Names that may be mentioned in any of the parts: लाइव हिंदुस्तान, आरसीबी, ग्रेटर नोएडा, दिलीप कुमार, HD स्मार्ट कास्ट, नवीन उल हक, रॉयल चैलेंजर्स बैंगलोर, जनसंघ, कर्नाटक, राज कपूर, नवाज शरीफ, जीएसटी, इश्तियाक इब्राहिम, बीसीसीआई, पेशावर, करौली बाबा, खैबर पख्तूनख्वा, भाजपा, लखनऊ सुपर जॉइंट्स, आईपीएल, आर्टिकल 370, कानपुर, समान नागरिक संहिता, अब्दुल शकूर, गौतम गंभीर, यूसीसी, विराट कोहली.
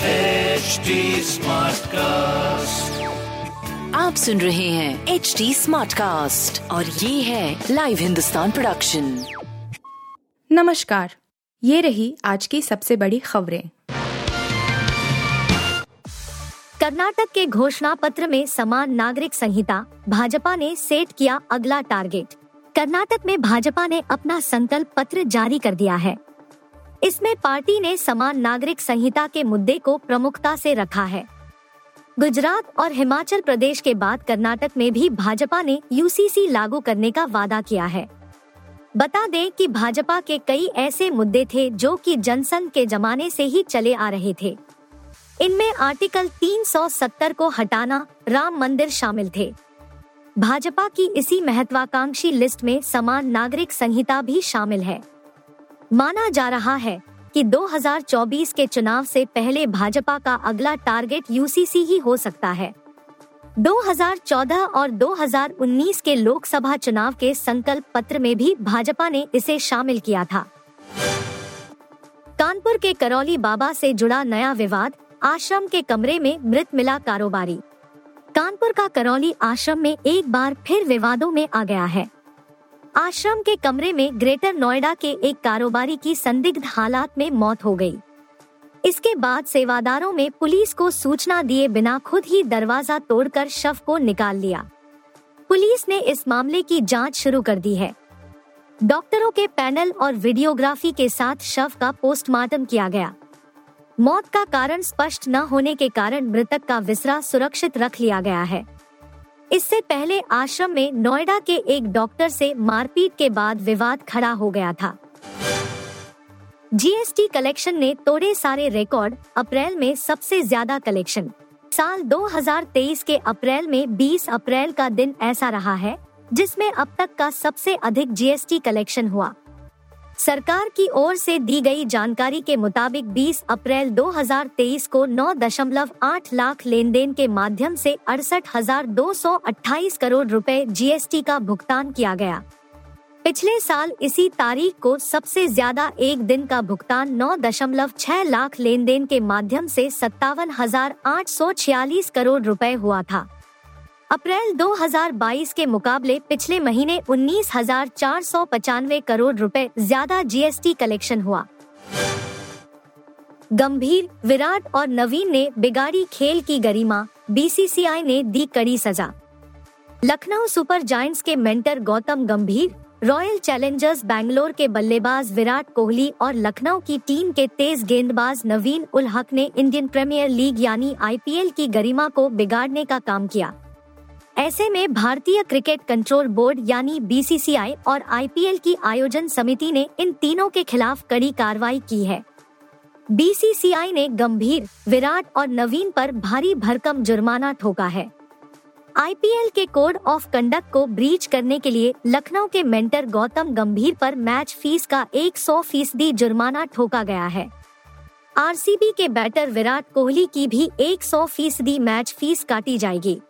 HD स्मार्ट कास्ट, आप सुन रहे हैं HD स्मार्ट कास्ट और ये है लाइव हिंदुस्तान प्रोडक्शन। नमस्कार, ये रही आज की सबसे बड़ी खबरें। कर्नाटक के घोषणा पत्र में समान नागरिक संहिता, भाजपा ने सेट किया अगला टारगेट। कर्नाटक में भाजपा ने अपना संकल्प पत्र जारी कर दिया है। इसमें पार्टी ने समान नागरिक संहिता के मुद्दे को प्रमुखता से रखा है। गुजरात और हिमाचल प्रदेश के बाद कर्नाटक में भी भाजपा ने यूसीसी लागू करने का वादा किया है। बता दें कि भाजपा के कई ऐसे मुद्दे थे जो कि जनसंघ के जमाने से ही चले आ रहे थे। इनमें आर्टिकल 370 को हटाना, राम मंदिर शामिल थे। भाजपा की इसी महत्वाकांक्षी लिस्ट में समान नागरिक संहिता भी शामिल है। माना जा रहा है कि 2024 के चुनाव से पहले भाजपा का अगला टारगेट यूसीसी ही हो सकता है। 2014 और 2019 के लोकसभा चुनाव के संकल्प पत्र में भी भाजपा ने इसे शामिल किया था। कानपुर के करौली बाबा से जुड़ा नया विवाद, आश्रम के कमरे में मृत मिला कारोबारी। कानपुर का करौली आश्रम में एक बार फिर विवादों में आ गया है। आश्रम के कमरे में ग्रेटर नोएडा के एक कारोबारी की संदिग्ध हालात में मौत हो गई। इसके बाद सेवादारों ने पुलिस को सूचना दिए बिना खुद ही दरवाजा तोड़कर शव को निकाल लिया। पुलिस ने इस मामले की जांच शुरू कर दी है। डॉक्टरों के पैनल और वीडियोग्राफी के साथ शव का पोस्टमार्टम किया गया। मौत का कारण स्पष्ट न होने के कारण मृतक का विसरा सुरक्षित रख लिया गया है। इससे पहले आश्रम में नोएडा के एक डॉक्टर से मारपीट के बाद विवाद खड़ा हो गया था। जीएसटी कलेक्शन ने तोड़े सारे रिकॉर्ड, अप्रैल में सबसे ज्यादा कलेक्शन। साल 2023 के अप्रैल में 20 अप्रैल का दिन ऐसा रहा है जिसमें अब तक का सबसे अधिक जीएसटी कलेक्शन हुआ। सरकार की ओर से दी गई जानकारी के मुताबिक 20 अप्रैल 2023 को 9.8 लाख लेनदेन के माध्यम से 68,228 करोड़ रुपए जीएसटी का भुगतान किया गया। पिछले साल इसी तारीख को सबसे ज्यादा एक दिन का भुगतान 9.6 लाख लेनदेन के माध्यम से 57,846 करोड़ रुपए हुआ था। अप्रैल 2022 के मुकाबले पिछले महीने 19,495 करोड़ रुपए ज्यादा जीएसटी कलेक्शन हुआ। गंभीर, विराट और नवीन ने बिगाड़ी खेल की गरिमा, बीसीसीआई ने दी कड़ी सजा। लखनऊ सुपर जॉइंट्स के mentor गौतम गंभीर, रॉयल चैलेंजर्स बैंगलोर के बल्लेबाज विराट कोहली और लखनऊ की टीम के तेज गेंदबाज नवीन उल हक ने इंडियन प्रीमियर लीग यानी आईपीएल की गरिमा को बिगाड़ने का काम किया। ऐसे में भारतीय क्रिकेट कंट्रोल बोर्ड यानी बीसीसीआई और आईपीएल की आयोजन समिति ने इन तीनों के खिलाफ कड़ी कार्रवाई की है। बीसीसीआई ने गंभीर, विराट और नवीन पर भारी भरकम जुर्माना ठोका है। आईपीएल के कोड ऑफ कंडक्ट को ब्रीच करने के लिए लखनऊ के मेंटर गौतम गंभीर पर मैच फीस का 100% जुर्माना ठोका गया है। आरसीबी के बैटर विराट कोहली की भी 100% मैच फीस काटी जाएगी।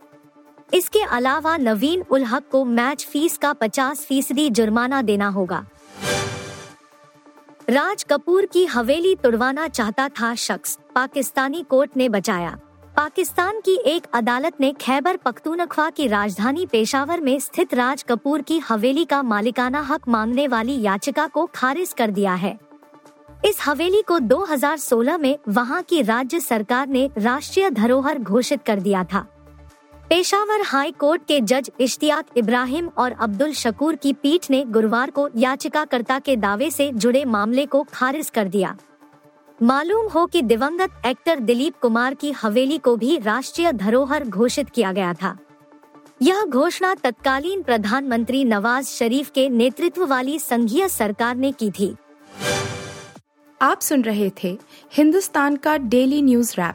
इसके अलावा नवीन उल हक को मैच फीस का 50% जुर्माना देना होगा। राज कपूर की हवेली तुड़वाना चाहता था शख्स, पाकिस्तानी कोर्ट ने बचाया। पाकिस्तान की एक अदालत ने खैबर पख्तूनख्वा की राजधानी पेशावर में स्थित राज कपूर की हवेली का मालिकाना हक मांगने वाली याचिका को खारिज कर दिया है। इस हवेली को 2016 में वहां की राज्य सरकार ने राष्ट्रीय धरोहर घोषित कर दिया था। पेशावर हाई कोर्ट के जज इश्तियाक इब्राहिम और अब्दुल शकूर की पीठ ने गुरुवार को याचिकाकर्ता के दावे से जुड़े मामले को खारिज कर दिया। मालूम हो कि दिवंगत एक्टर दिलीप कुमार की हवेली को भी राष्ट्रीय धरोहर घोषित किया गया था। यह घोषणा तत्कालीन प्रधानमंत्री नवाज शरीफ के नेतृत्व वाली संघीय सरकार ने की थी। आप सुन रहे थे हिंदुस्तान का डेली न्यूज रैप,